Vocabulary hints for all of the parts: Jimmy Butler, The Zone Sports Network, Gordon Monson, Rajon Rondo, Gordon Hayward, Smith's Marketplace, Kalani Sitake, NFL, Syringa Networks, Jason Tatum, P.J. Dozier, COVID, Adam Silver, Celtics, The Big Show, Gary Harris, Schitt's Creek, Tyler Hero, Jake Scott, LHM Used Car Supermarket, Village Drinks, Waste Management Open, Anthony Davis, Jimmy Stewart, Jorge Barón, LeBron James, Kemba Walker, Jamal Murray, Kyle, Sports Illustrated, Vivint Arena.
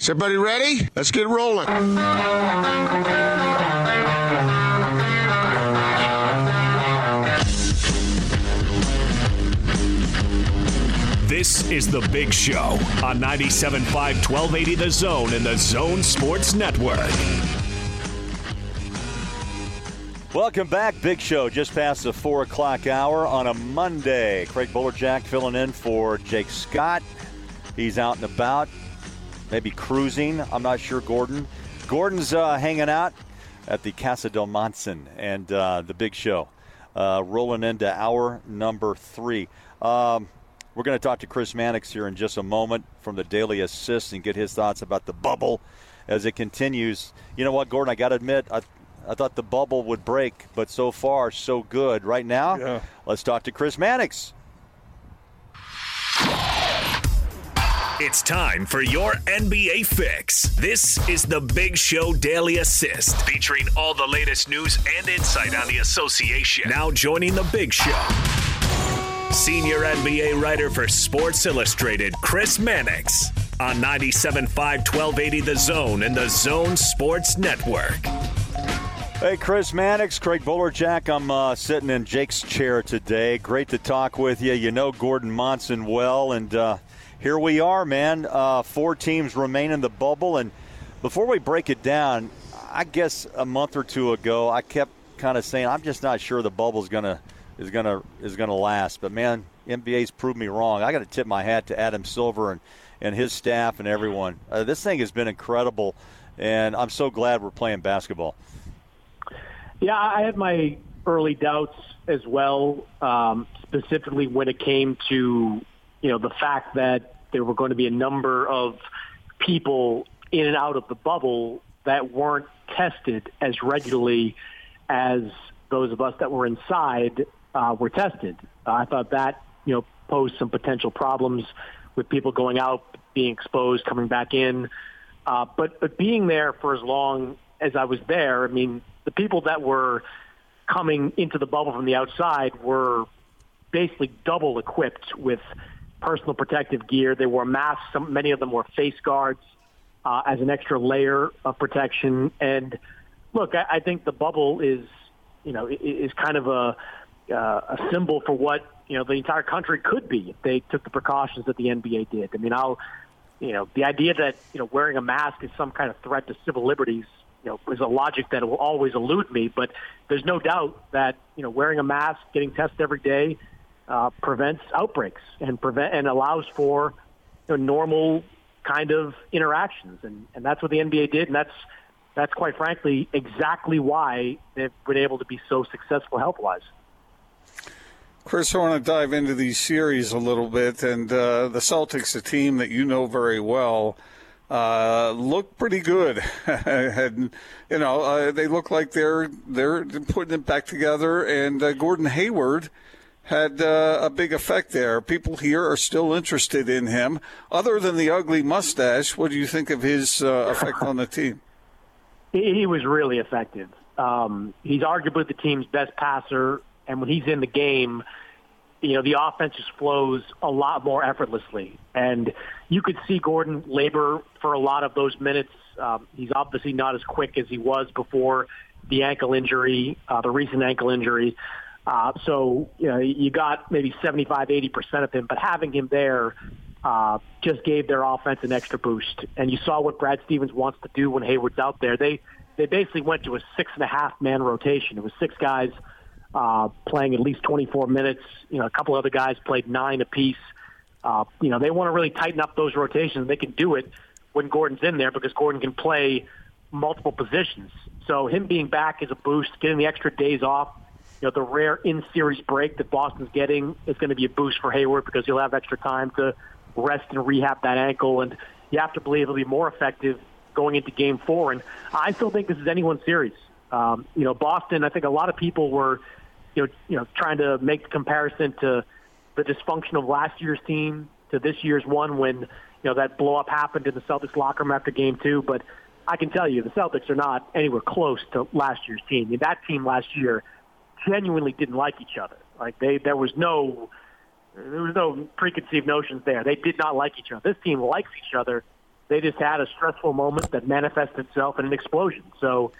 Is everybody ready? Let's get rolling. This is The Big Show on 97.5, 1280 The Zone and The Zone Sports Network. Welcome back. Big Show just past the 4 o'clock hour on a Monday. Craig Bullerjack filling in for Jake Scott. He's out and about. Maybe cruising. I'm not sure, Gordon. Gordon's hanging out at the Casa del Monson and the Big Show. Rolling into hour number 3. We're going to talk to Chris Mannix here in just a moment from the Daily Assist and get his thoughts about the bubble as it continues. You know what, Gordon? I got to admit, I thought the bubble would break, but so far, so good. Right now, yeah. Let's talk to Chris Mannix. It's time for your NBA fix. This is the Big Show Daily Assist, featuring all the latest news and insight on the association. Now joining the Big Show, senior NBA writer for Sports Illustrated, Chris Mannix, on 97.5, 1280 The Zone and The Zone Sports Network. Hey, Chris Mannix, Craig Bullerjack. I'm sitting in Jake's chair today. Great to talk with you. You know Gordon Monson well, and here we are, man. 4 teams remain in the bubble. And before we break it down, I guess a month or two ago, I kept kind of saying, I'm just not sure the bubble's gonna last. But man, NBA's proved me wrong. I got to tip my hat to Adam Silver and his staff and everyone. This thing has been incredible, and I'm so glad we're playing basketball. Yeah, I had my early doubts as well, specifically when it came to, you know, the fact that there were going to be a number of people in and out of the bubble that weren't tested as regularly as those of us that were inside were tested. I thought that, you know, posed some potential problems with people going out, being exposed, coming back in. But being there for as long as I was there, I mean, the people that were coming into the bubble from the outside were basically double equipped with personal protective gear. They wore masks. Many of them wore face guards as an extra layer of protection. And look, I think the bubble is, you know, is kind of a symbol for what, you know, the entire country could be if they took the precautions that the NBA did. I mean, the idea that, you know, wearing a mask is some kind of threat to civil liberties, you know, is a logic that will always elude me. But there's no doubt that, you know, wearing a mask, getting tested every day, prevents outbreaks and allows for, you know, normal kind of interactions, and that's what the NBA did, and that's quite frankly exactly why they've been able to be so successful health-wise. Chris, I want to dive into these series a little bit, and the Celtics, a team that you know very well, look pretty good. And, you know, they look like they're putting it back together, and Gordon Hayward had a big effect there. People here are still interested in him. Other than the ugly mustache, what do you think of his effect on the team? He was really effective. He's arguably the team's best passer, and when he's in the game, you know, the offense just flows a lot more effortlessly. And you could see Gordon labor for a lot of those minutes. He's obviously not as quick as he was before the ankle injury, the recent ankle injury. So, you know, you got maybe 75, 80% of him, but having him there just gave their offense an extra boost. And you saw what Brad Stevens wants to do when Hayward's out there. They basically went to a 6.5-man rotation. It was 6 guys playing at least 24 minutes. You know, a couple other guys played 9 apiece. You know, they want to really tighten up those rotations. They can do it when Gordon's in there because Gordon can play multiple positions. So him being back is a boost, getting the extra days off. You know, the rare in-series break that Boston's getting is going to be a boost for Hayward because he'll have extra time to rest and rehab that ankle. And you have to believe it'll be more effective going into Game 4. And I still think this is anyone's series. You know, Boston, I think a lot of people were, you know, trying to make the comparison to the dysfunction of last year's team to this year's one when, you know, that blow-up happened in the Celtics locker room after Game 2. But I can tell you the Celtics are not anywhere close to last year's team. I mean, that team last year genuinely didn't like each other. Like there was no preconceived notions there. They did not like each other. This team likes each other They just had a stressful moment that manifested itself in an explosion. So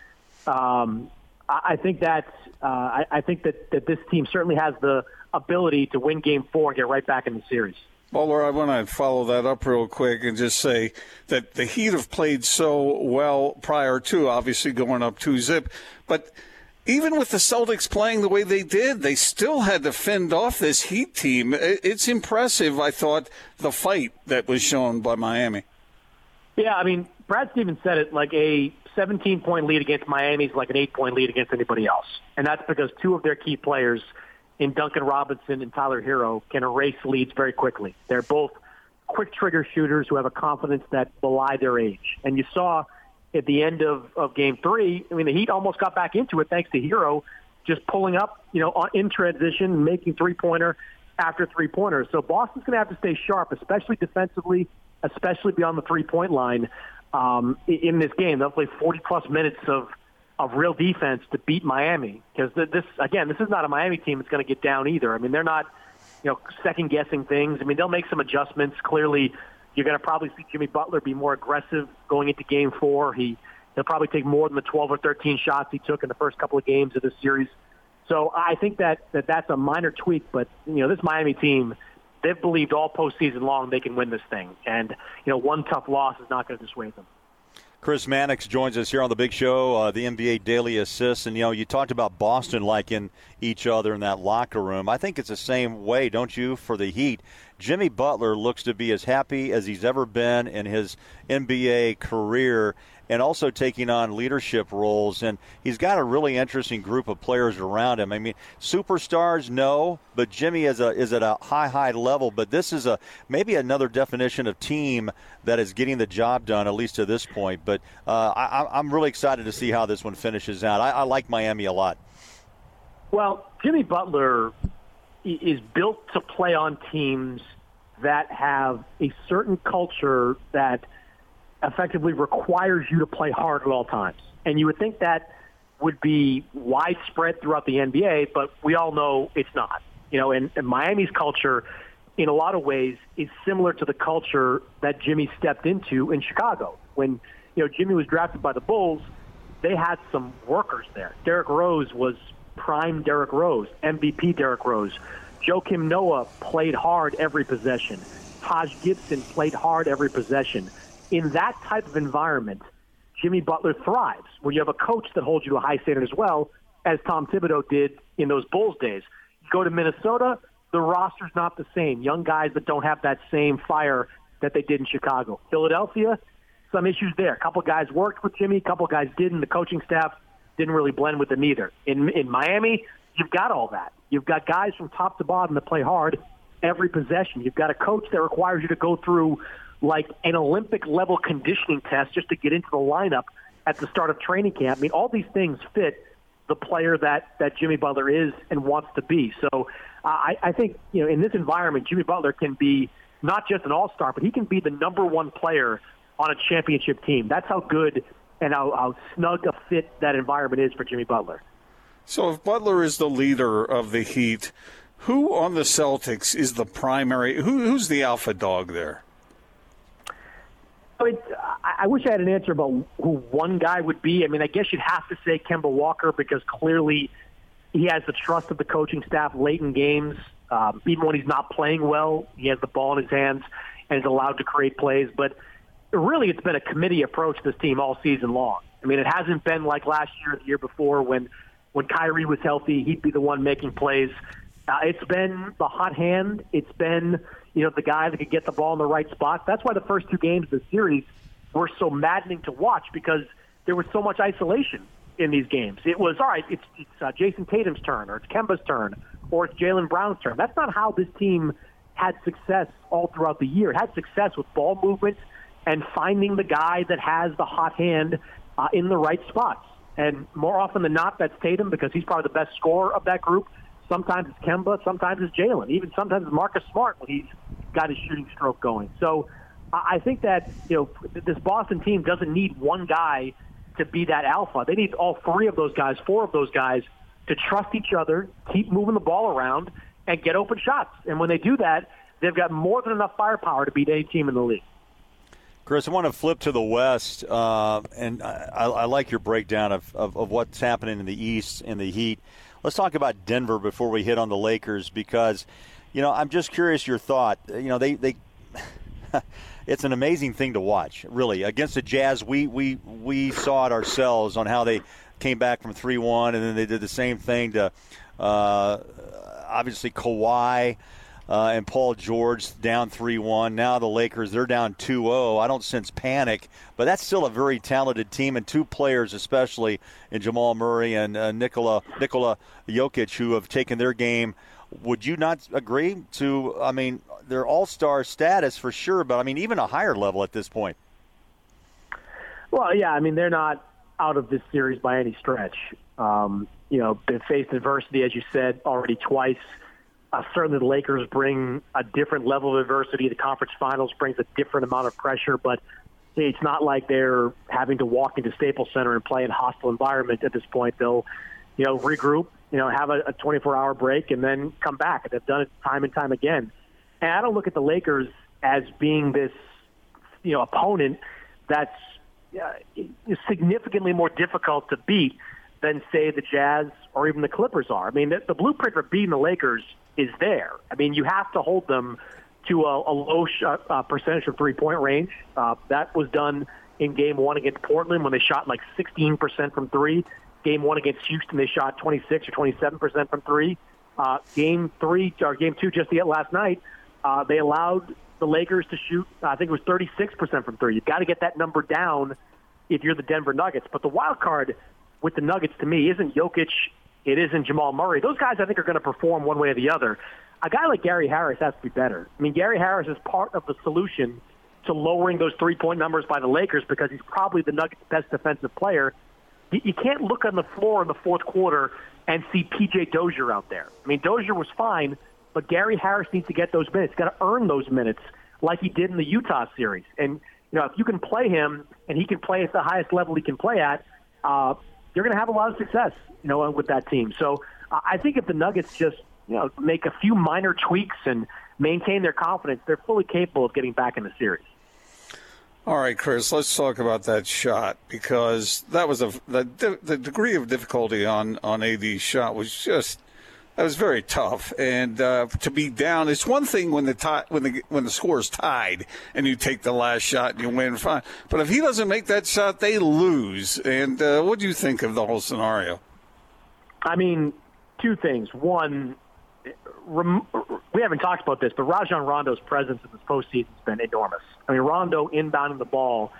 I think that this team certainly has the ability to win Game 4 and get right back in the series. Well, Laura, I want to follow that up real quick and just say that the Heat have played so well prior to, obviously, going up 2-0. But even with the Celtics playing the way they did, they still had to fend off this Heat team. It's impressive, I thought, the fight that was shown by Miami. Yeah, I mean, Brad Stevens said it, like a 17-point lead against Miami is like an 8-point lead against anybody else. And that's because two of their key players in Duncan Robinson and Tyler Hero can erase leads very quickly. They're both quick trigger shooters who have a confidence that belie their age. And you saw at the end of Game 3, I mean, the Heat almost got back into it thanks to Hero just pulling up, you know, in transition, making three-pointer after three-pointer. So Boston's going to have to stay sharp, especially defensively, especially beyond the three-point line in this game. They'll play 40-plus minutes of real defense to beat Miami, because this is not a Miami team that's going to get down either. I mean, they're not, you know, second-guessing things. I mean, they'll make some adjustments. Clearly, you're going to probably see Jimmy Butler be more aggressive going into Game 4. He'll probably take more than the 12 or 13 shots he took in the first couple of games of this series. So I think that's a minor tweak, but, you know, this Miami team, they've believed all postseason long they can win this thing. And, you know, one tough loss is not going to dissuade them. Chris Mannix joins us here on The Big Show, the NBA Daily Assist. And, you know, you talked about Boston liking each other in that locker room. I think it's the same way, don't you, for the Heat? Jimmy Butler looks to be as happy as he's ever been in his NBA career, and also taking on leadership roles. And he's got a really interesting group of players around him. I mean, superstars, no, but Jimmy is at a high level. But this is maybe another definition of team that is getting the job done, at least to this point. But I'm really excited to see how this one finishes out. I like Miami a lot. Well, Jimmy Butler is built to play on teams that have a certain culture that effectively requires you to play hard at all times. And you would think that would be widespread throughout the NBA, but we all know it's not. You know, and Miami's culture in a lot of ways is similar to the culture that Jimmy stepped into in Chicago. When, you know, Jimmy was drafted by the Bulls, they had some workers there. Derrick Rose was prime Derrick Rose, MVP Derrick Rose. Joakim Noah played hard every possession. Taj Gibson played hard every possession. In that type of environment, Jimmy Butler thrives, where you have a coach that holds you to a high standard as well, as Tom Thibodeau did in those Bulls days. You go to Minnesota, the roster's not the same. Young guys that don't have that same fire that they did in Chicago. Philadelphia, some issues there. A couple guys worked with Jimmy, a couple guys didn't. The coaching staff didn't really blend with them either. In Miami, you've got all that. You've got guys from top to bottom that play hard every possession. You've got a coach that requires you to go through like an Olympic-level conditioning test just to get into the lineup at the start of training camp. I mean, all these things fit the player that Jimmy Butler is and wants to be. So I think, you know, in this environment, Jimmy Butler can be not just an all-star, but he can be the number one player on a championship team. That's how good and how snug a fit that environment is for Jimmy Butler. So if Butler is the leader of the Heat, who on the Celtics is the primary? Who's the alpha dog there? I mean, I wish I had an answer about who one guy would be. I mean, I guess you'd have to say Kemba Walker, because clearly he has the trust of the coaching staff late in games. Even when he's not playing well, he has the ball in his hands and is allowed to create plays. But really, it's been a committee approach to this team all season long. I mean, it hasn't been like last year or the year before when Kyrie was healthy, he'd be the one making plays. It's been the hot hand. It's been, you know, the guy that could get the ball in the right spot. That's why the first two games of the series were so maddening to watch, because there was so much isolation in these games. It was, all right, it's Jason Tatum's turn, or it's Kemba's turn, or it's Jaylen Brown's turn. That's not how this team had success all throughout the year. It had success with ball movement and finding the guy that has the hot hand in the right spots. And more often than not, that's Tatum, because he's probably the best scorer of that group. Sometimes it's Kemba, sometimes it's Jaylen, even sometimes it's Marcus Smart when he's got his shooting stroke going. So I think that, you know, this Boston team doesn't need one guy to be that alpha. They need all three of those guys, four of those guys, to trust each other, keep moving the ball around, and get open shots. And when they do that, they've got more than enough firepower to beat any team in the league. Chris, I want to flip to the West, and I like your breakdown of what's happening in the East and the Heat. Let's talk about Denver before we hit on the Lakers because, you know, I'm just curious your thought. You know, they it's an amazing thing to watch, really. Against the Jazz, we saw it ourselves on how they came back from 3-1, and then they did the same thing to obviously Kawhi and Paul George down 3-1. Now the Lakers, they're down 2-0. I don't sense panic, but that's still a very talented team, and two players especially in Jamal Murray and Nikola Jokic who have taken their game. Would you not agree to, I mean, their all-star status for sure, but, I mean, even a higher level at this point? Well, yeah, I mean, they're not out of this series by any stretch. You know, they've faced adversity, as you said, already twice. Certainly the Lakers bring a different level of adversity. The conference finals brings a different amount of pressure, but it's not like they're having to walk into Staples Center and play in a hostile environment at this point. They'll, you know, regroup, you know, have a 24-hour break and then come back. They've done it time and time again. And I don't look at the Lakers as being this, you know, opponent that's significantly more difficult to beat than, say, the Jazz or even the Clippers are. I mean, the blueprint for beating the Lakers is there. I mean, you have to hold them to a low percentage of three-point range. That was done in Game 1 against Portland when they shot like 16% from three. Game 1 against Houston, they shot 26 or 27% from three. Game 2 just last night, they allowed the Lakers to shoot, I think it was 36% from three. You've got to get that number down if you're the Denver Nuggets. But the wild card with the Nuggets to me isn't Jokic, it isn't Jamal Murray. Those guys I think are going to perform one way or the other. A guy like Gary Harris has to be better. I mean, Gary Harris is part of the solution to lowering those three-point numbers by the Lakers because he's probably the Nuggets' best defensive player. You can't look on the floor in the fourth quarter and see P.J. Dozier out there. I mean, Dozier was fine, but Gary Harris needs to get those minutes. Got to earn those minutes like he did in the Utah series. And, you know, if you can play him and he can play at the highest level he can play at, you're going to have a lot of success, you know, with that team. So I think if the Nuggets just, you know, make a few minor tweaks and maintain their confidence, they're fully capable of getting back in the series. All right, Chris, let's talk about that shot because that was the degree of difficulty on AD's shot was just that was very tough. And to be down, it's one thing when the score is tied and you take the last shot and you win fine. But if he doesn't make that shot, they lose. And what do you think of the whole scenario? I mean, two things. One, we haven't talked about this, but Rajon Rondo's presence in this postseason has been enormous. I mean, Rondo inbounding the ball,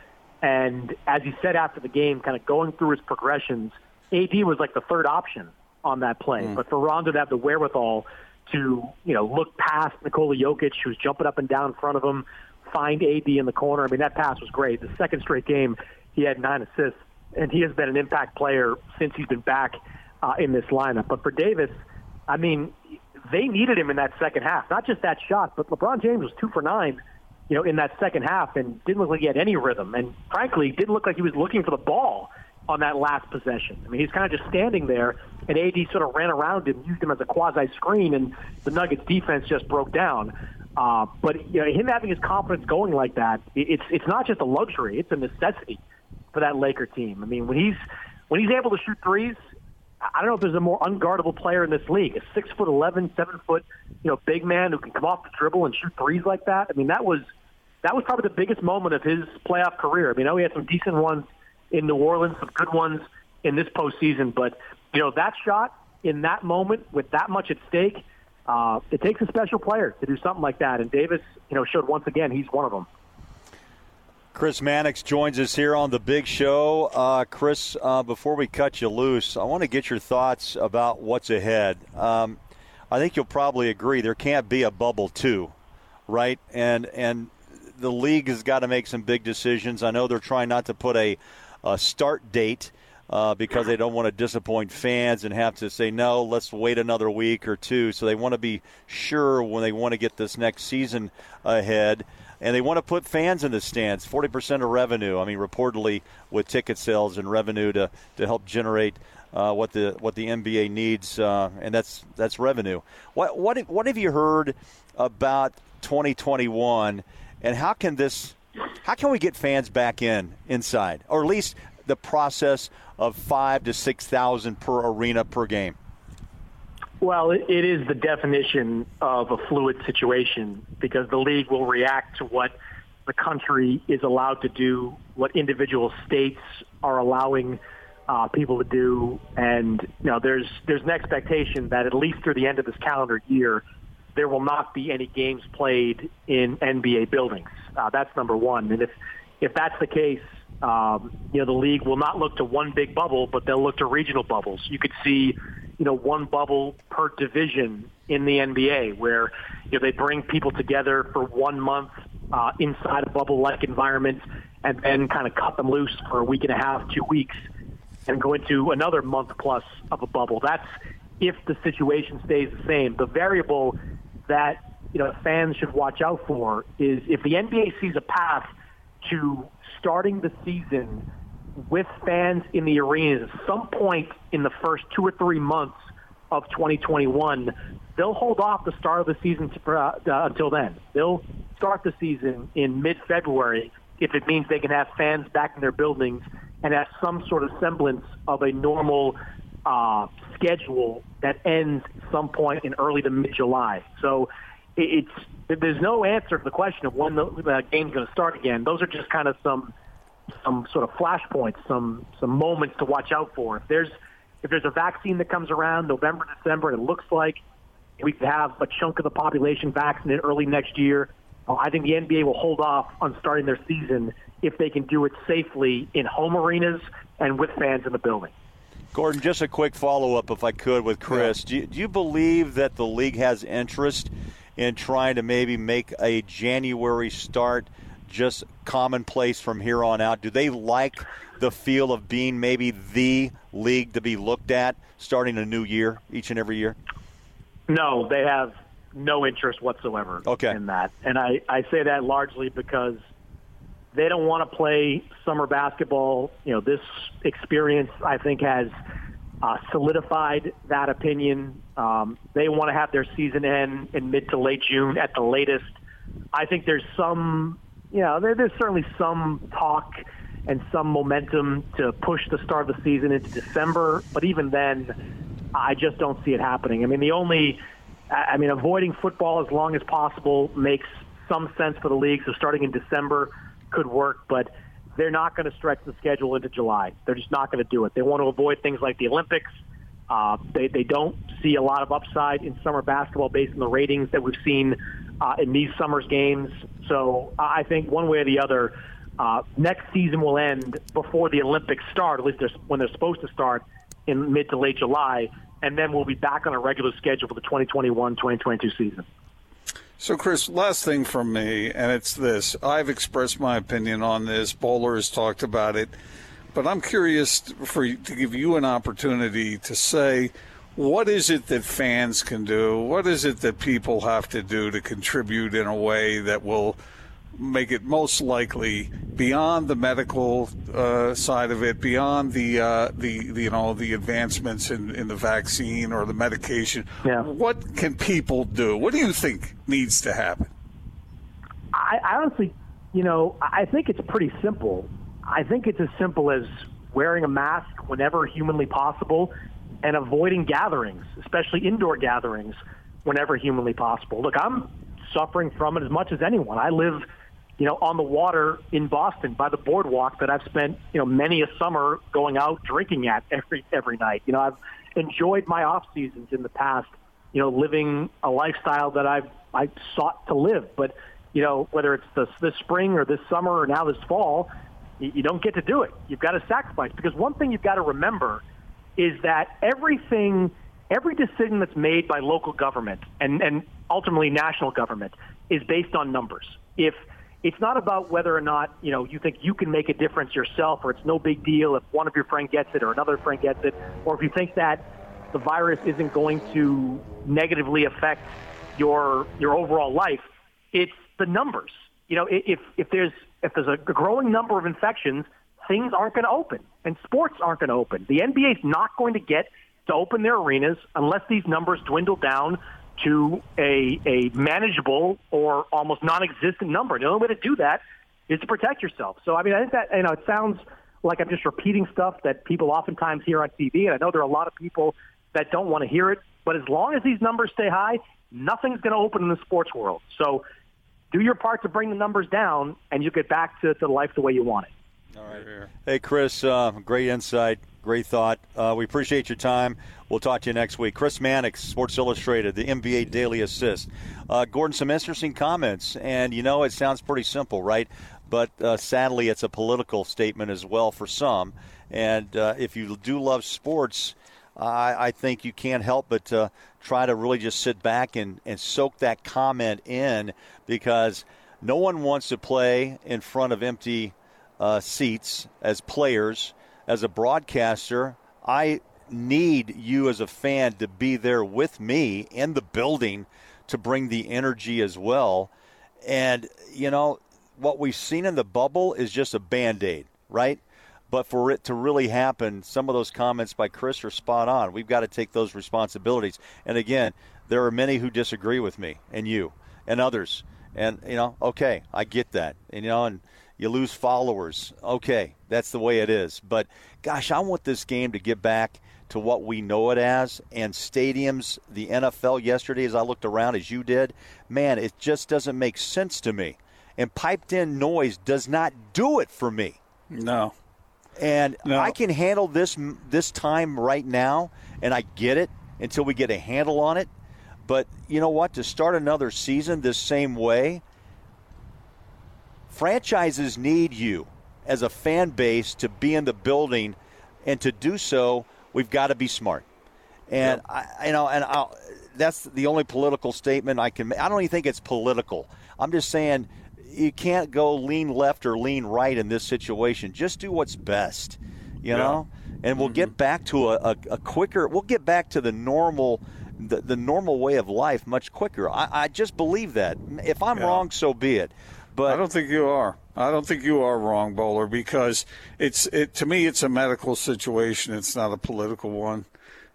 and as he said after the game, kind of going through his progressions, AD was like the third option on that play. But for Rondo to have the wherewithal to, you know, look past Nikola Jokic, who's jumping up and down in front of him, find AD in the corner, I mean, that pass was great. The second straight game, he had 9 assists, and he has been an impact player since he's been back in this lineup. But for Davis, I mean, they needed him in that second half, not just that shot, but LeBron James was 2 for 9, you know, in that second half and didn't look like he had any rhythm. And frankly, didn't look like he was looking for the ball on that last possession. I mean, he's kind of just standing there and AD sort of ran around him, used him as a quasi screen, and the Nuggets defense just broke down. But you know, him having his confidence going like that, it's not just a luxury, it's a necessity for that Laker team. I mean, when he's able to shoot threes, I don't know if there's a more unguardable player in this league, a 6'11", 7-foot, you know, big man who can come off the dribble and shoot threes like that. I mean, that was probably the biggest moment of his playoff career. I mean, I know he had some decent ones in New Orleans, some good ones in this postseason, but, you know, that shot in that moment with that much at stake, it takes a special player to do something like that. And Davis, you know, showed once again he's one of them. Chris Mannix joins us here on The Big Show. Chris, before we cut you loose, I want to get your thoughts about what's ahead. I think you'll probably agree there can't be a bubble two, right? And the league has got to make some big decisions. I know they're trying not to put a start date because they don't want to disappoint fans and have to say, no, let's wait another week or two. So they want to be sure when they want to get this next season ahead. And they want to put fans in the stands, 40% of revenue. I mean, reportedly with ticket sales and revenue to help generate what the NBA needs, and that's revenue. What have you heard about 2021, and how can this How can we get fans back inside, or at least the process of 5,000 to 6,000 per arena per game? Well, it is the definition of a fluid situation because the league will react to what the country is allowed to do, what individual states are allowing people to do. And you know, there's an expectation that at least through the end of this calendar year, there will not be any games played in NBA buildings. That's number one. And if that's the case, the league will not look to one big bubble, but they'll look to regional bubbles. You could see, one bubble per division in the NBA where, they bring people together for 1 month inside a bubble-like environment and then kind of cut them loose for a week and a half, 2 weeks, and go into another month plus of a bubble. That's if the situation stays the same. The variable that fans should watch out for is if the NBA sees a path to starting the season with fans in the arenas at some point in the first 2 or 3 months of 2021, they'll hold off the start of the season until then. They'll start the season in mid-February if it means they can have fans back in their buildings and have some sort of semblance of a normal schedule that ends some point in early to mid-July. So there's no answer to the question of when the game's going to start again. Those are just kind of some sort of flashpoints, some moments to watch out for. If there's a vaccine that comes around November, December, and it looks like we could have a chunk of the population vaccinated early next year, I think the NBA will hold off on starting their season if they can do it safely in home arenas and with fans in the building. Gordon, just a quick follow-up, if I could, with Chris. Yeah. Do you believe that the league has interest in trying to maybe make a January start just commonplace from here on out? Do they like the feel of being maybe the league to be looked at starting a new year each and every year? No, they have no interest whatsoever in that. And I say that largely because they don't want to play summer basketball. This experience, I think, has solidified that opinion. They want to have their season end in mid to late June at the latest. I think there's there's certainly some talk and some momentum to push the start of the season into December. But even then, I just don't see it happening. I mean, avoiding football as long as possible makes some sense for the league. So starting in December could work, but they're not going to stretch the schedule into July. They're just not going to do it. They want to avoid things like the Olympics. They don't see a lot of upside in summer basketball based on the ratings that we've seen in these summer's games. So I think one way or the other, next season will end before the Olympics start, at least when they're supposed to start in mid to late July, and then we'll be back on a regular schedule for the 2021-2022 season. So, Chris, last thing from me, and it's this. I've expressed my opinion on this. Bowler has talked about it. But I'm curious to give you an opportunity to say, what is it that fans can do? What is it that people have to do to contribute in a way that will make it most likely, beyond the medical side of it, beyond the advancements in the vaccine or the medication? Yeah. What can people do? What do you think needs to happen? I honestly, I think it's pretty simple. I think it's as simple as wearing a mask whenever humanly possible and avoiding gatherings, especially indoor gatherings, whenever humanly possible. Look, I'm suffering from it as much as anyone. I live on the water in Boston by the boardwalk that I've spent, many a summer going out drinking at every night. I've enjoyed my off seasons in the past, living a lifestyle that I sought to live. But, whether it's this spring or this summer or now this fall, you don't get to do it. You've got to sacrifice. Because one thing you've got to remember is that every decision that's made by local government and ultimately national government is based on numbers. If it's not about whether or not, you think you can make a difference yourself, or it's no big deal if one of your friend gets it or another friend gets it, or if you think that the virus isn't going to negatively affect your overall life, it's the numbers. If there's a growing number of infections, things aren't going to open, and sports aren't going to open. The NBA is not going to get to open their arenas unless these numbers dwindle down to a manageable or almost non-existent number. The only way to do that is to protect yourself. So, I mean, I think that, you know, it sounds like I'm just repeating stuff that people oftentimes hear on TV, and I know there are a lot of people that don't want to hear it, but as long as these numbers stay high, nothing's going to open in the sports world. So do your part to bring the numbers down, and you get back to life the way you want it. All right. Hey, Chris, great insight, great thought. We appreciate your time. We'll talk to you next week. Chris Mannix, Sports Illustrated, the NBA Daily Assist. Gordon, some interesting comments, and, you know, it sounds pretty simple, right? But sadly, it's a political statement as well for some. And if you do love sports, I think you can't help but try to really just sit back and soak that comment in, because no one wants to play in front of empty seats as players. As a broadcaster, I need you as a fan to be there with me in the building to bring the energy as well. And, you know, what we've seen in the bubble is just a Band-Aid, right? But for it to really happen, some of those comments by Chris are spot on. We've got to take those responsibilities. And, again, there are many who disagree with me and you and others. And, you know, okay, I get that. And, you know, and you lose followers. Okay, that's the way it is. But, gosh, I want this game to get back to what we know it as. And stadiums, the NFL yesterday, as I looked around, as you did, man, it just doesn't make sense to me. And piped-in noise does not do it for me. No. And no. I can handle this time right now, and I get it until we get a handle on it. But you know what? To start another season this same way, franchises need you as a fan base to be in the building, and to do so, we've got to be smart. And yep. That's the only political statement I can make. I don't even think it's political. I'm just saying, you can't go lean left or lean right in this situation. Just do what's best, you know? And we'll get back to a quicker – we'll get back to the normal way of life much quicker. I just believe that. If I'm wrong, so be it. But I don't think you are. I don't think you are wrong, Bowler, because to me it's a medical situation. It's not a political one.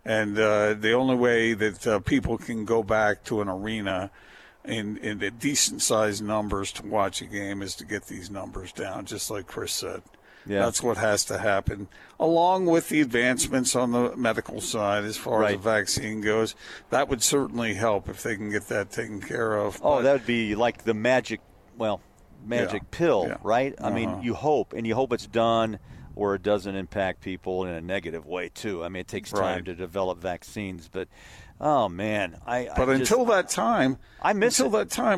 And the only way that people can go back to an arena – in the decent-sized numbers to watch a game is to get these numbers down, just like Chris said. Yeah. That's what has to happen, along with the advancements on the medical side as far as the vaccine goes. That would certainly help if they can get that taken care of. Oh, that would be like the magic pill, right? I mean, you hope it's done where it doesn't impact people in a negative way, too. I mean, it takes time to develop vaccines, but... Oh man! Until that time,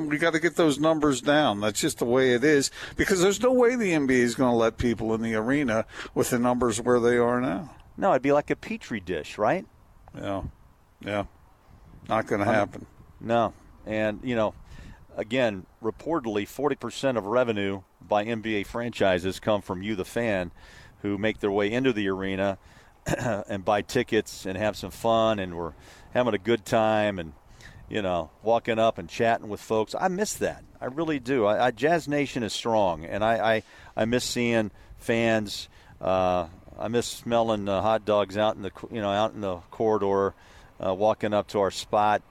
we got to get those numbers down. That's just the way it is, because there's no way the NBA is going to let people in the arena with the numbers where they are now. No, it'd be like a petri dish, right? Yeah, not going to happen. No, and you know, again, reportedly, 40% of revenue by NBA franchises come from you, the fan, who make their way into the arena and buy tickets and have some fun, and we're having a good time, and you know, walking up and chatting with folks. I miss that. I really do. Jazz Nation is strong, and I miss seeing fans. I miss smelling hot dogs out in the corridor, walking up to our spot,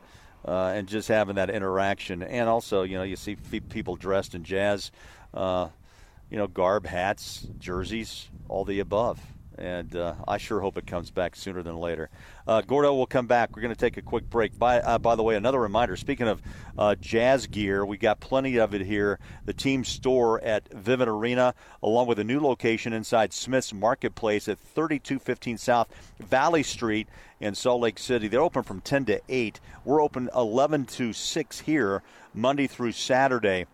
and just having that interaction. And also, you know, you see people dressed in jazz, garb, hats, jerseys, all the above. And I sure hope it comes back sooner than later. Gordo will come back. We're going to take a quick break. By the way, another reminder, speaking of jazz gear, we got plenty of it here. The team store at Vivint Arena, along with a new location inside Smith's Marketplace at 3215 South Valley Street in Salt Lake City. They're open from 10 to 8. We're open 11 to 6 here, Monday through Saturday.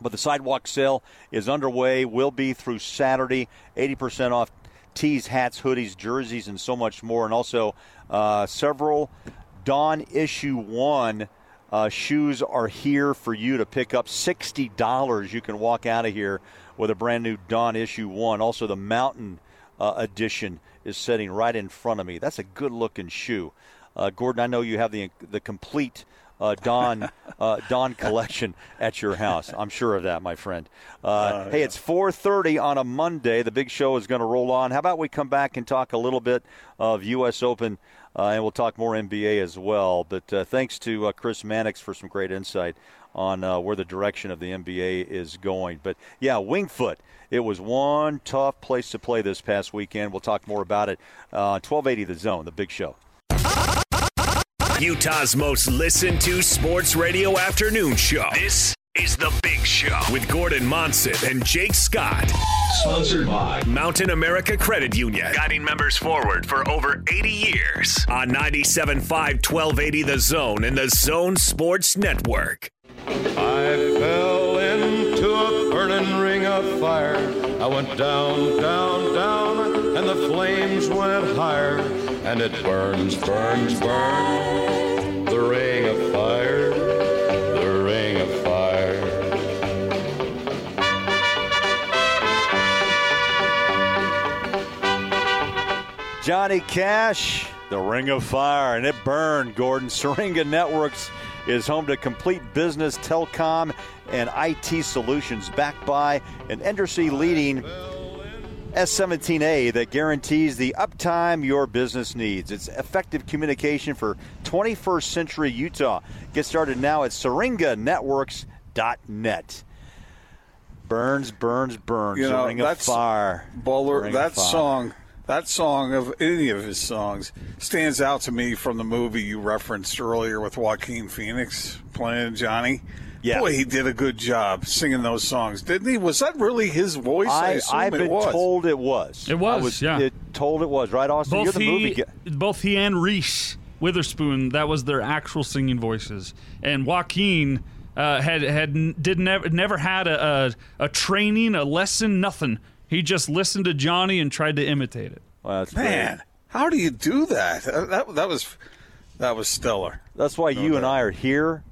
But the sidewalk sale is underway, will be through Saturday, 80% off tees, hats, hoodies, jerseys, and so much more. And also several Dawn Issue 1 shoes are here for you to pick up. $60. You can walk out of here with a brand-new Dawn Issue 1. Also, the Mountain Edition is sitting right in front of me. That's a good-looking shoe. Gordon, I know you have the complete Dawn collection at your house. I'm sure of that, my friend. Hey, it's 4:30 on a Monday. The Big Show is going to roll on. How about we come back and talk a little bit of U.S. Open, and we'll talk more NBA as well. But thanks to Chris Mannix for some great insight on where the direction of the NBA is going. But, yeah, Wingfoot, it was one tough place to play this past weekend. We'll talk more about it. 1280 The Zone, The Big Show. Utah's most listened to sports radio afternoon show. This is The Big Show with Gordon Monson and Jake Scott. Sponsored by Mountain America Credit Union. Guiding members forward for over 80 years. On 97.5, 1280 The Zone and The Zone Sports Network. I fell into a burning ring of fire. I went down, down, down, and the flames went higher. And it burns, burns, burns. The ring of fire. The ring of fire. Johnny Cash, the ring of fire, and it burned, Gordon. Syringa Networks is home to complete business, telecom, and IT solutions backed by an industry-leading S17A that guarantees the uptime your business needs. It's effective communication for 21st century Utah. Get started now at syringanetworks.net. Burns, burns, burns. You know, Syringa fire. Butler, that song, of any of his songs stands out to me from the movie you referenced earlier with Joaquin Phoenix playing Johnny. Yeah. Boy, he did a good job singing those songs, didn't he? Was that really his voice? I've been told it was. It was, yeah. Right, Austin? Both both he and Reese Witherspoon, that was their actual singing voices. And Joaquin had never had a training, a lesson, nothing. He just listened to Johnny and tried to imitate it. Well, that's great. How do you do that? That was stellar. That's why and I are here,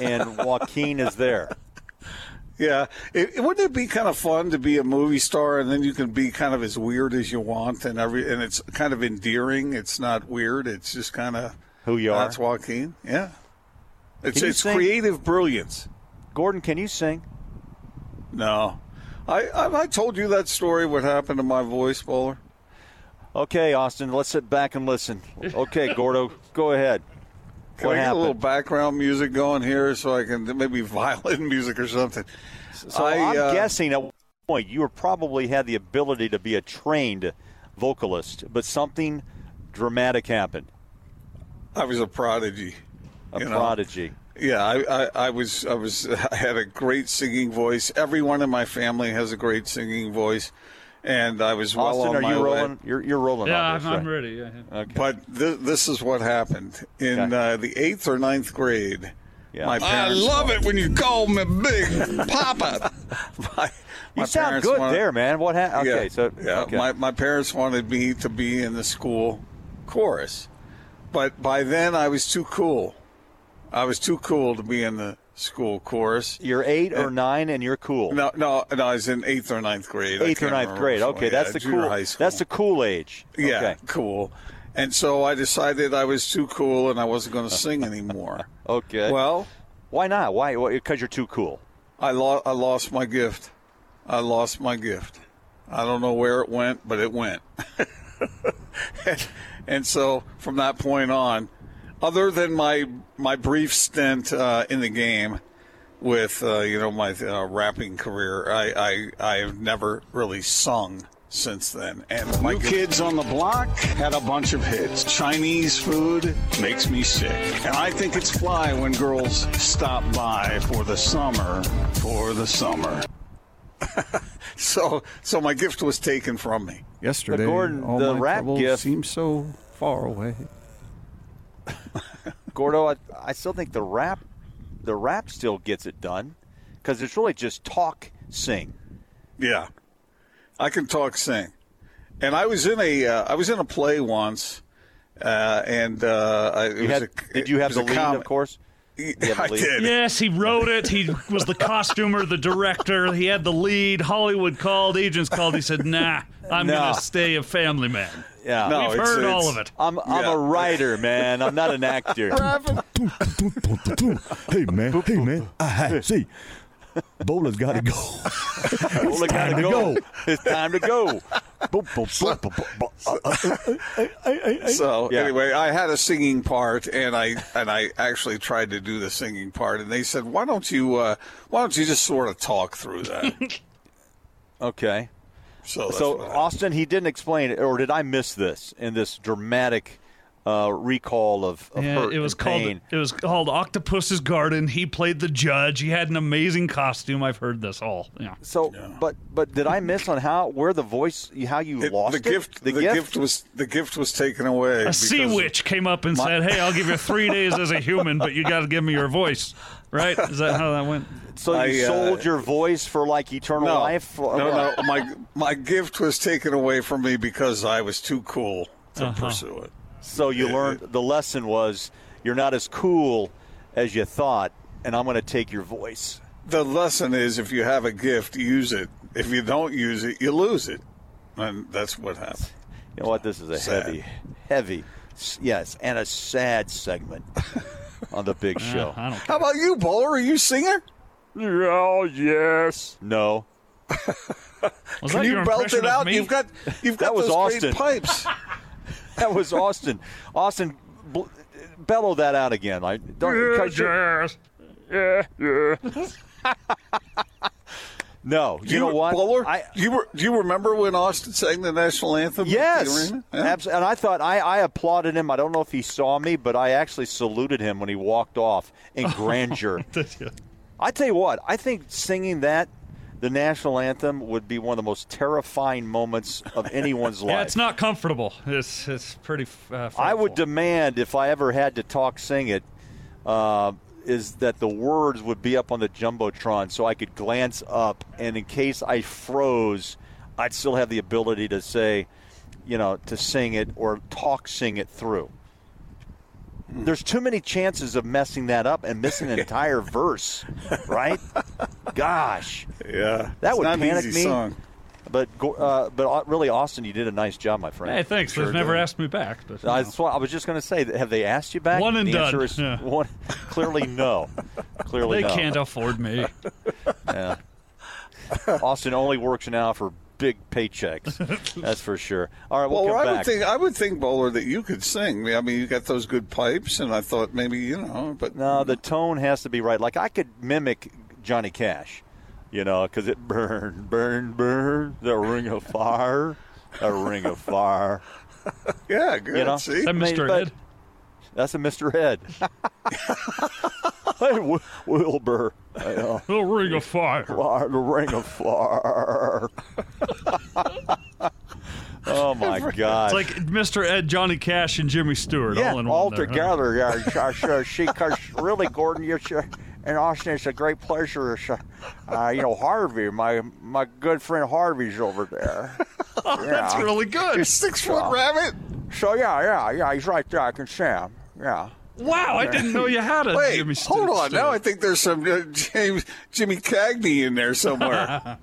and Joaquin is there. Yeah. Wouldn't it be kind of fun to be a movie star, and then you can be kind of as weird as you want, and it's kind of endearing. It's not weird. It's just kind of who you are. That's Joaquin. Yeah. It's creative brilliance. Gordon, can you sing? No. I told you that story, what happened to my voice, Bowler. Okay, Austin, let's sit back and listen. Okay, Gordo, go ahead. Can I get a little background music going here so I can, maybe violin music or something? So I'm guessing at one point you probably had the ability to be a trained vocalist, but something dramatic happened. I was a prodigy. Yeah, I had a great singing voice. Everyone in my family has a great singing voice, and I was well Austin, on my way. Austin, are you rolling? You're rolling. Yeah, on this, I'm ready. Yeah. Okay. But this is what happened in the 8th or 9th grade. Yeah. My parents it when you call me Big Papa. You sound good there, man. What happened? Okay, yeah, my parents wanted me to be in the school chorus, but by then I was too cool. I was too cool to be in the school chorus. You're 8 or 9, and you're cool. No. I was in 8th or 9th grade. Okay, that's the cool. That's the cool age. Yeah, okay. Cool. And so I decided I was too cool, and I wasn't going to sing anymore. Okay. Well, why not? Why? Because you're too cool. I lost my gift. I don't know where it went, but it went. And so from that point on. Other than my brief stint in the game with my rapping career, I have never really sung since then. And my Kids on the Block had a bunch of hits. Chinese food makes me sick, and I think it's fly when girls stop by for the summer. So my gift was taken from me yesterday. But Gordon, all the rap gift seems so far away. Gordo, I still think the rap still gets it done because it's really just talk, sing. Yeah, I can talk, sing, and I was in a play once, did you have the lead? Of course, I did. Yes, he wrote it. He was the costumer, the director. He had the lead. Hollywood called. Agents called. He said, "Nah, I'm gonna stay a family man." Yeah, we've heard all of it. I'm a writer, man. I'm not an actor. Hey man, I see. Bola's got to go. Bola got to go. It's time to go. So anyway, I had a singing part, and I actually tried to do the singing part, and they said, why don't you just sort of talk through that? Okay. So Austin, he didn't explain it, or did I miss this in this dramatic recall of hurt it was and called pain? It was called Octopus's Garden. He played the judge. He had an amazing costume. I've heard this all. Yeah. So, yeah. but did I miss on how you lost it? The gift was taken away. A sea witch came up and said, "Hey, I'll give you 3 days as a human, but you got to give me your voice." Right? Is that how that went? So you sold your voice for, like, eternal life? No. My gift was taken away from me because I was too cool to pursue it. So you learned the lesson was you're not as cool as you thought, and I'm going to take your voice. The lesson is if you have a gift, use it. If you don't use it, you lose it. And that's what happened. You know what? This is a heavy, and a sad segment. On the Big Show. How about you, Bowler? Are you a singer? Oh, yes. No. Can you belt it out? You've got those great pipes. That was Austin. Austin, bellow that out again. Yeah. No, you know what? Bowler, do you remember when Austin sang the national anthem? Yes, at the arena? Yeah. And I thought I applauded him. I don't know if he saw me, but I actually saluted him when he walked off in grandeur. I tell you what, I think singing the national anthem would be one of the most terrifying moments of anyone's life. Yeah, it's not comfortable. It's pretty. I would demand if I ever had to sing it. Is that the words would be up on the Jumbotron so I could glance up, and in case I froze, I'd still have the ability to say, to sing it or sing it through. There's too many chances of messing that up and missing an entire verse, right? Gosh. Yeah. That would panic me. Song. But really, Austin, you did a nice job, my friend. Hey, thanks. Sure They've never asked me back. But, I was just going to say, have they asked you back? One and done. The answer is clearly no. They can't afford me. Yeah. Austin only works now for big paychecks. That's for sure. All right, we'll come back. I would think, Bowler, that you could sing. I mean, you got those good pipes, and I thought maybe, but no, the tone has to be right. Like, I could mimic Johnny Cash. Because it burn, burn, burn, the ring of fire, a ring of fire. Yeah, good. See? Is that Mr. Head? That's a Mr. Head. Hey, Wilbur. The ring of fire. The ring of fire. Oh, my God. It's like Mr. Ed, Johnny Cash, and Jimmy Stewart all in one. Altogether, really, Gordon, you're sure. And Austin, it's a great pleasure. Harvey, my good friend Harvey's over there. Oh, that's really good. You're 6 foot rabbit. So yeah, he's right there. I can see him. Yeah. Wow, I didn't know you had a Jimmy Stewart. Hold on, now I think there's some Jimmy Cagney in there somewhere.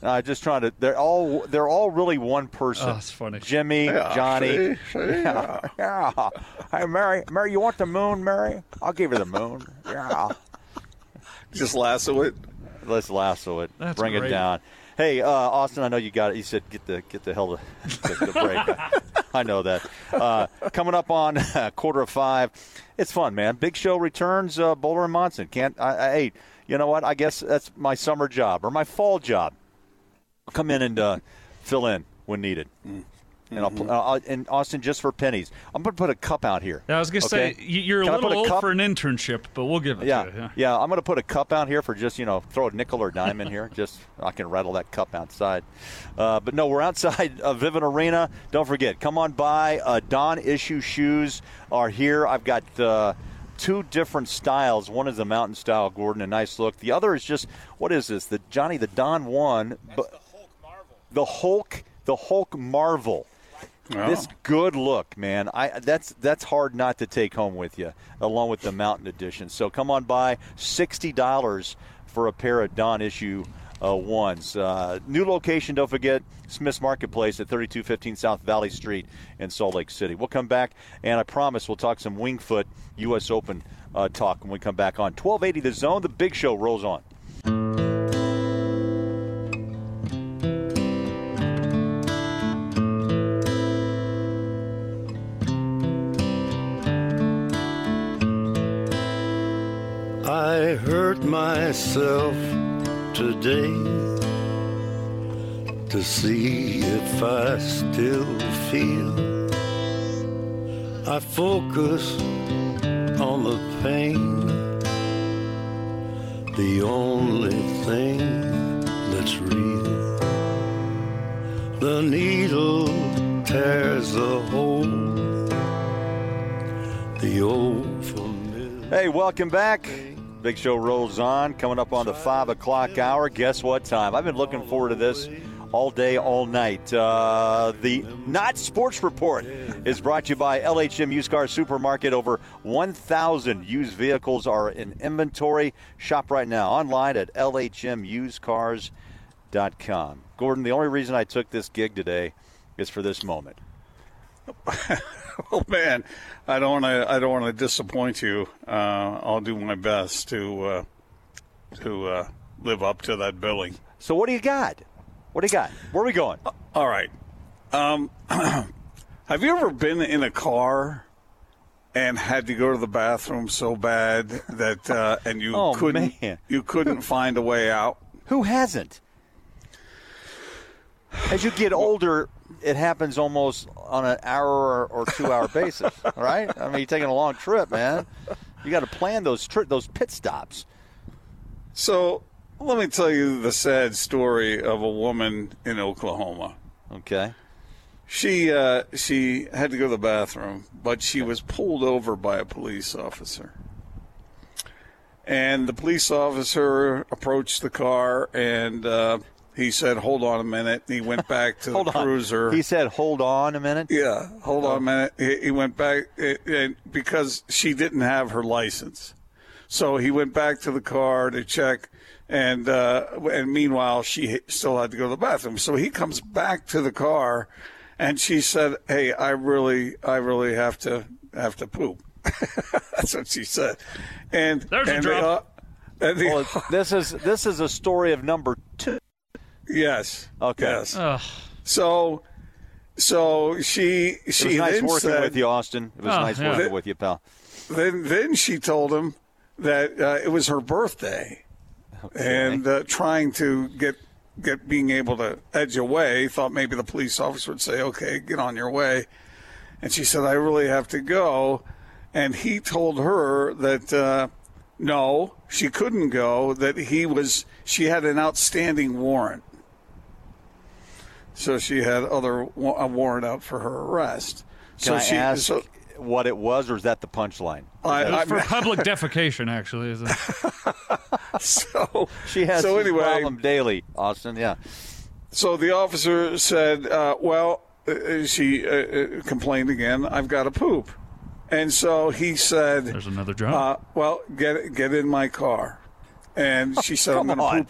I just trying to. They're all really one person. Oh, that's funny. Jimmy, Johnny. Yeah. Hey, Mary, you want the moon, Mary? I'll give you the moon. Yeah. Just lasso it. Let's lasso it. That's Bring great. It down. Hey, Austin, I know you got it. You said get the hell to the break. I know that. Coming up on 4:45. It's fun, man. Big Show returns. Bowler and Monson can't. Hey, you know what? I guess that's my summer job or my fall job. I'll come in and fill in when needed. And and Austin, just for pennies, I'm going to put a cup out here. Yeah, I was going to say, you're a little old for an internship, but we'll give it to you. Yeah, I'm going to put a cup out here for just, throw a nickel or dime in here. Just I can rattle that cup outside. But no, we're outside of Vivint Arena. Don't forget, come on by. Don Issue shoes are here. I've got two different styles. One is the mountain style, Gordon, a nice look. The other is just, what is this? The Johnny, the Don one. The Hulk Marvel. Wow. This good look, man. That's hard not to take home with you, along with the Mountain Edition. So come on by, $60 for a pair of Don Issue ones. New location, don't forget, Smith's Marketplace at 3215 South Valley Street in Salt Lake City. We'll come back, and I promise we'll talk some Wingfoot U.S. Open talk when we come back on 1280 The Zone. The Big Show rolls on. I hurt myself today to see if I still feel. I focus on the pain, the only thing that's real. The needle tears a hole, the old familiar. Hey, welcome back. Big Show rolls on, coming up on the 5 o'clock hour. Guess what time? I've been looking forward to this all day, all night. The Not Sports Report is brought to you by LHM Used Car Supermarket. Over 1,000 used vehicles are in inventory. Shop right now online at lhmusedcars.com. Gordon, the only reason I took this gig today is for this moment. Oh man, I don't want to disappoint you. I'll do my best to live up to that billing. So what do you got? What do you got? Where are we going? All right. Have you ever been in a car and had to go to the bathroom so bad that and you couldn't find a way out? Who hasn't? As you get older, it happens almost on an hour or 2 hour basis, right? I mean, you're taking a long trip, man. You got to plan those pit stops. So let me tell you the sad story of a woman in Oklahoma. Okay. She had to go to the bathroom, but she was pulled over by a police officer. And the police officer approached the car and he said, hold on a minute. He went back to the cruiser. He said, hold on a minute? Yeah, hold on a minute. He went back because she didn't have her license. So he went back to the car to check, and meanwhile, she still had to go to the bathroom. So he comes back to the car, and she said, hey, I really have to poop. That's what she said. And there's a drop. This is a story of number two. Yes. Okay. Yes. Ugh. So she it was nice working with you, Austin. It was nice working with you, pal. Then she told him that it was her birthday, okay. And trying to get being able to edge away, thought maybe the police officer would say, "Okay, get on your way," and she said, "I really have to go," and he told her that. No, she couldn't go, that she had an outstanding warrant. So she had a warrant out for her arrest. Can I ask what it was, or is that the punchline? It was for public defecation, actually. Is it? She has this problem daily, Austin, yeah. So the officer said, she complained again, I've got to poop. And so he said, there's another job. Get in my car. And she said, I'm gonna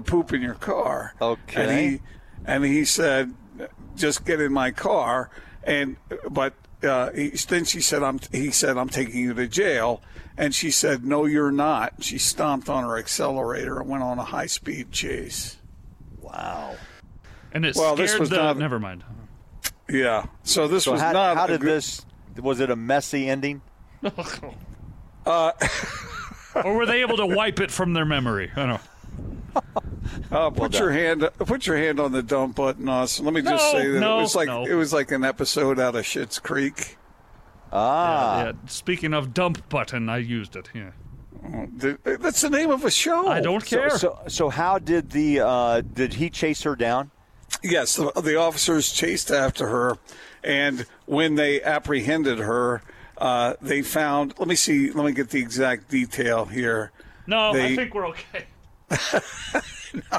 poop in your car. Okay. And he said, just get in my car. But then he said, I'm taking you to jail. And she said, no, you're not. She stomped on her accelerator and went on a high speed chase. Wow. And it never mind. Yeah. So this was not. How did this? Was it a messy ending? Or were they able to wipe it from their memory? I don't know. Put your hand on the dump button, Austin. Let me just say that it was like an episode out of Schitt's Creek. Ah. Yeah. Speaking of dump button, I used it. Yeah. That's the name of a show. I don't care. So how did did he chase her down? Yes, the officers chased after her, and when they apprehended her, they found – let me get the exact detail here. I think we're okay. No,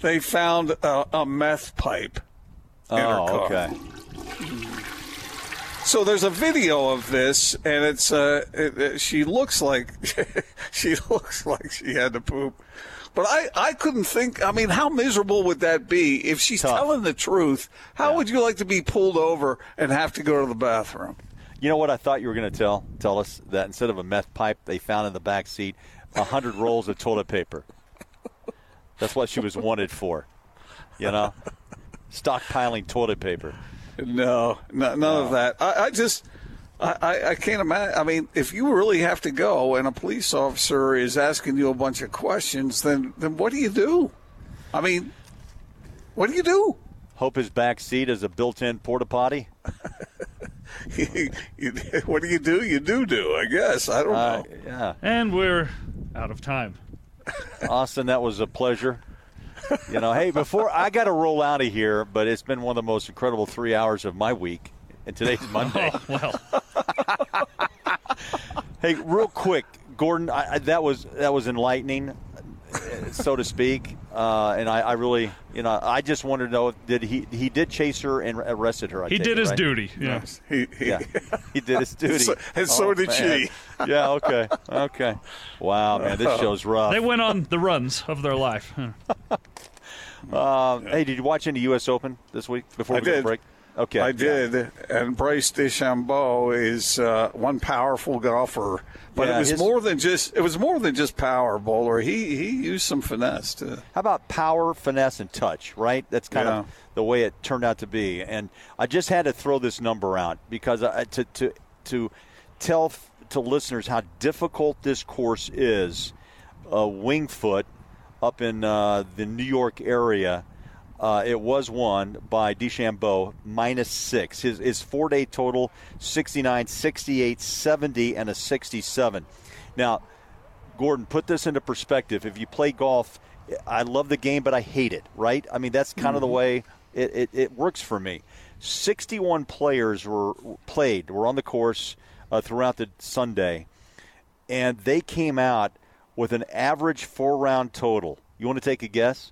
they found a meth pipe in her car. Okay. So there's a video of this, and it's she looks like she had to poop. But I couldn't think. I mean, how miserable would that be if she's telling the truth? How would you like to be pulled over and have to go to the bathroom? You know what I thought you were going to tell us? That instead of a meth pipe, they found in the back seat 100 rolls of toilet paper. That's what she was wanted for, you know, stockpiling toilet paper. No, none of that. I just I can't imagine. I mean, if you really have to go and a police officer is asking you a bunch of questions, then what do you do? I mean, what do you do? Hope his back seat is a built-in porta potty. What do? You do, I guess. I don't know. Yeah. And we're out of time. Austin, that was a pleasure. You know, hey, before I got to roll out of here, but it's been one of the most incredible 3 hours of my week, and today's Monday. Oh, well. Hey, real quick, Gordon, that was enlightening, so to speak. And I really, you know, I just wanted to know, did he did chase her and arrested her? He did his duty. Yes. Yeah. He did his duty. So did she. Yeah, okay. Okay. Wow, man, this show's rough. They went on the runs of their life. Hey, did you watch any U.S. Open this week before we go to break? Okay. I did. And Bryce DeChambeau is one powerful golfer, but it was more than just power, Bowler. He used some finesse too. How about power, finesse, and touch? Right, that's kind of the way it turned out to be. And I just had to throw this number out because to tell to listeners how difficult this course is. Wingfoot up in the New York area. It was won by DeChambeau, -6. His four-day total, 69, 68, 70, and a 67. Now, Gordon, put this into perspective. If you play golf, I love the game, but I hate it, right? I mean, that's kind of the way it works for me. 61 players were on the course throughout the Sunday, and they came out with an average four-round total. You want to take a guess?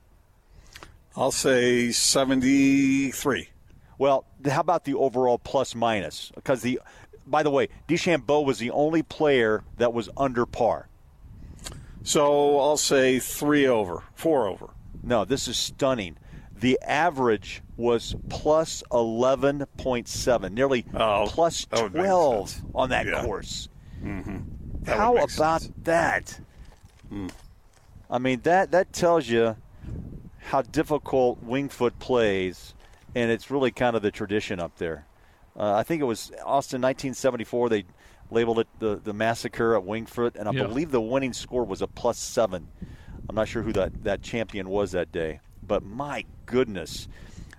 I'll say 73. Well, how about the overall plus minus? Because by the way, DeChambeau was the only player that was under par. So I'll say 4 over. No, this is stunning. The average was plus 11.7, nearly plus 12 on that course. Mm-hmm. How about that? Mm. I mean, that tells you how difficult Wingfoot plays, and it's really kind of the tradition up there. I think it was Austin 1974. They labeled it the massacre at Wingfoot, and I believe the winning score was a +7. I'm not sure who that champion was that day, but my goodness.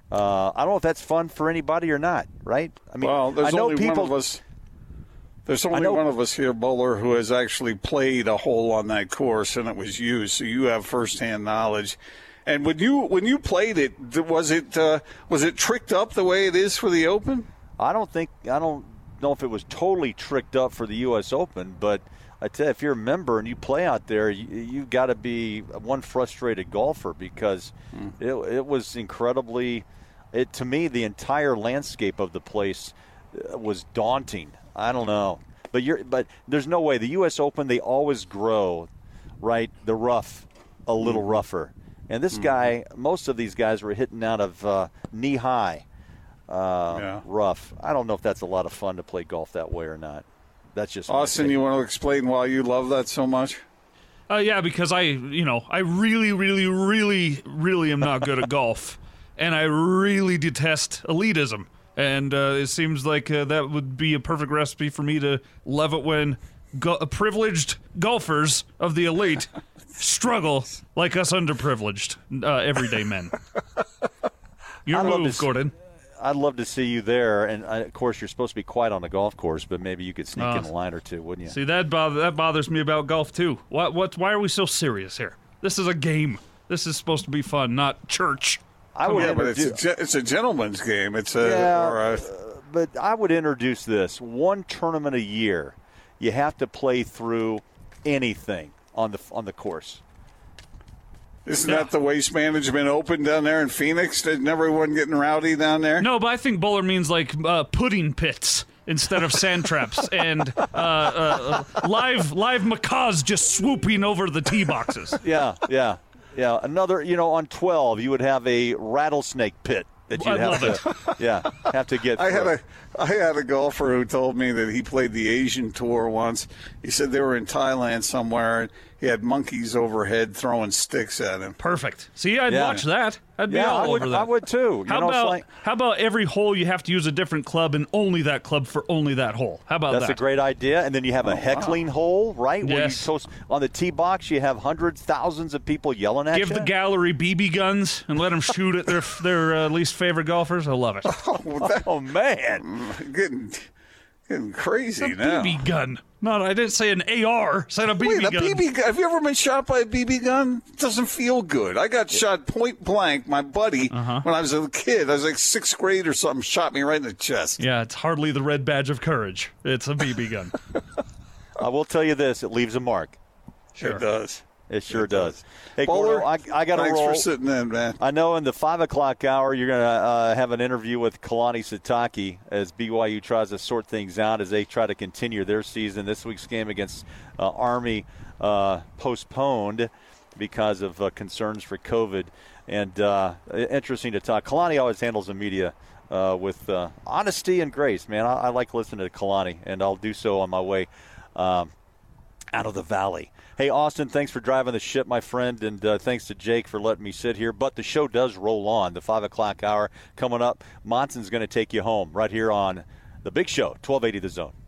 I don't know if that's fun for anybody or not, right? I mean, well, there's one of us here, Bowler, who has actually played a hole on that course, and it was you, so you have firsthand knowledge. And when you played it, was it tricked up the way it is for the Open? I don't know if it was totally tricked up for the U.S. Open, but I tell you, if you're a member and you play out there, you've got to be one frustrated golfer because it was incredibly. To me, the entire landscape of the place was daunting. I don't know, but there's no way the U.S. Open, they always grow, right? The rough, a little rougher. And this guy, most of these guys were hitting out of knee-high rough. I don't know if that's a lot of fun to play golf that way or not. That's just Austin, you want to explain why you love that so much? Yeah, because I really, really, really, really am not good at golf. And I really detest elitism. And it seems like that would be a perfect recipe for me to love it when privileged golfers of the elite struggle like us underprivileged everyday men. Your move, Gordon. I'd love to see you there, and of course you're supposed to be quiet on the golf course, but maybe you could sneak in a line or two, wouldn't you? See, that bothers me about golf too. Why are we so serious here? This is a game. This is supposed to be fun, not church. It's a gentleman's game. But I would introduce this one tournament a year. You have to play through anything on the course. Isn't that the Waste Management Open down there in Phoenix? Isn't everyone getting rowdy down there? No, but I think Bowler means like pudding pits instead of sand traps and live macaws just swooping over the tee boxes. Yeah. Another, on 12, you would have a rattlesnake pit. That you'd have to get through. I had a golfer who told me that he played the Asian Tour once. He said they were in Thailand somewhere, and he had monkeys overhead throwing sticks at him. Perfect. See, I'd watch that. I'd be all over that. I would too. How about every hole you have to use a different club and only that club for only that hole? How about that? That's a great idea. And then you have a heckling hole, right? Yes. Where you on the tee box, you have hundreds, thousands of people yelling at you. Give the gallery BB guns and let them shoot at their least favorite golfers. I love it. Oh man, getting crazy now. BB gun. No, I didn't say an AR. I said a BB gun. A BB gun. Have you ever been shot by a BB gun? It doesn't feel good. I got shot point blank. My buddy, when I was a kid, I was like sixth grade or something, shot me right in the chest. Yeah, it's hardly the red badge of courage. It's a BB gun. I will tell you this. It leaves a mark. Sure. It does. It sure does. Hey, Bowler, I got to roll. Thanks for sitting in, man. I know in the 5 o'clock hour you're going to have an interview with Kalani Sitake as BYU tries to sort things out as they try to continue their season. This week's game against Army postponed because of concerns for COVID. And interesting to talk. Kalani always handles the media with honesty and grace, man. I like listening to Kalani, and I'll do so on my way out of the valley. Hey, Austin, thanks for driving the ship, my friend, and thanks to Jake for letting me sit here. But the show does roll on, the 5 o'clock hour coming up. Monson's going to take you home right here on The Big Show, 1280 The Zone.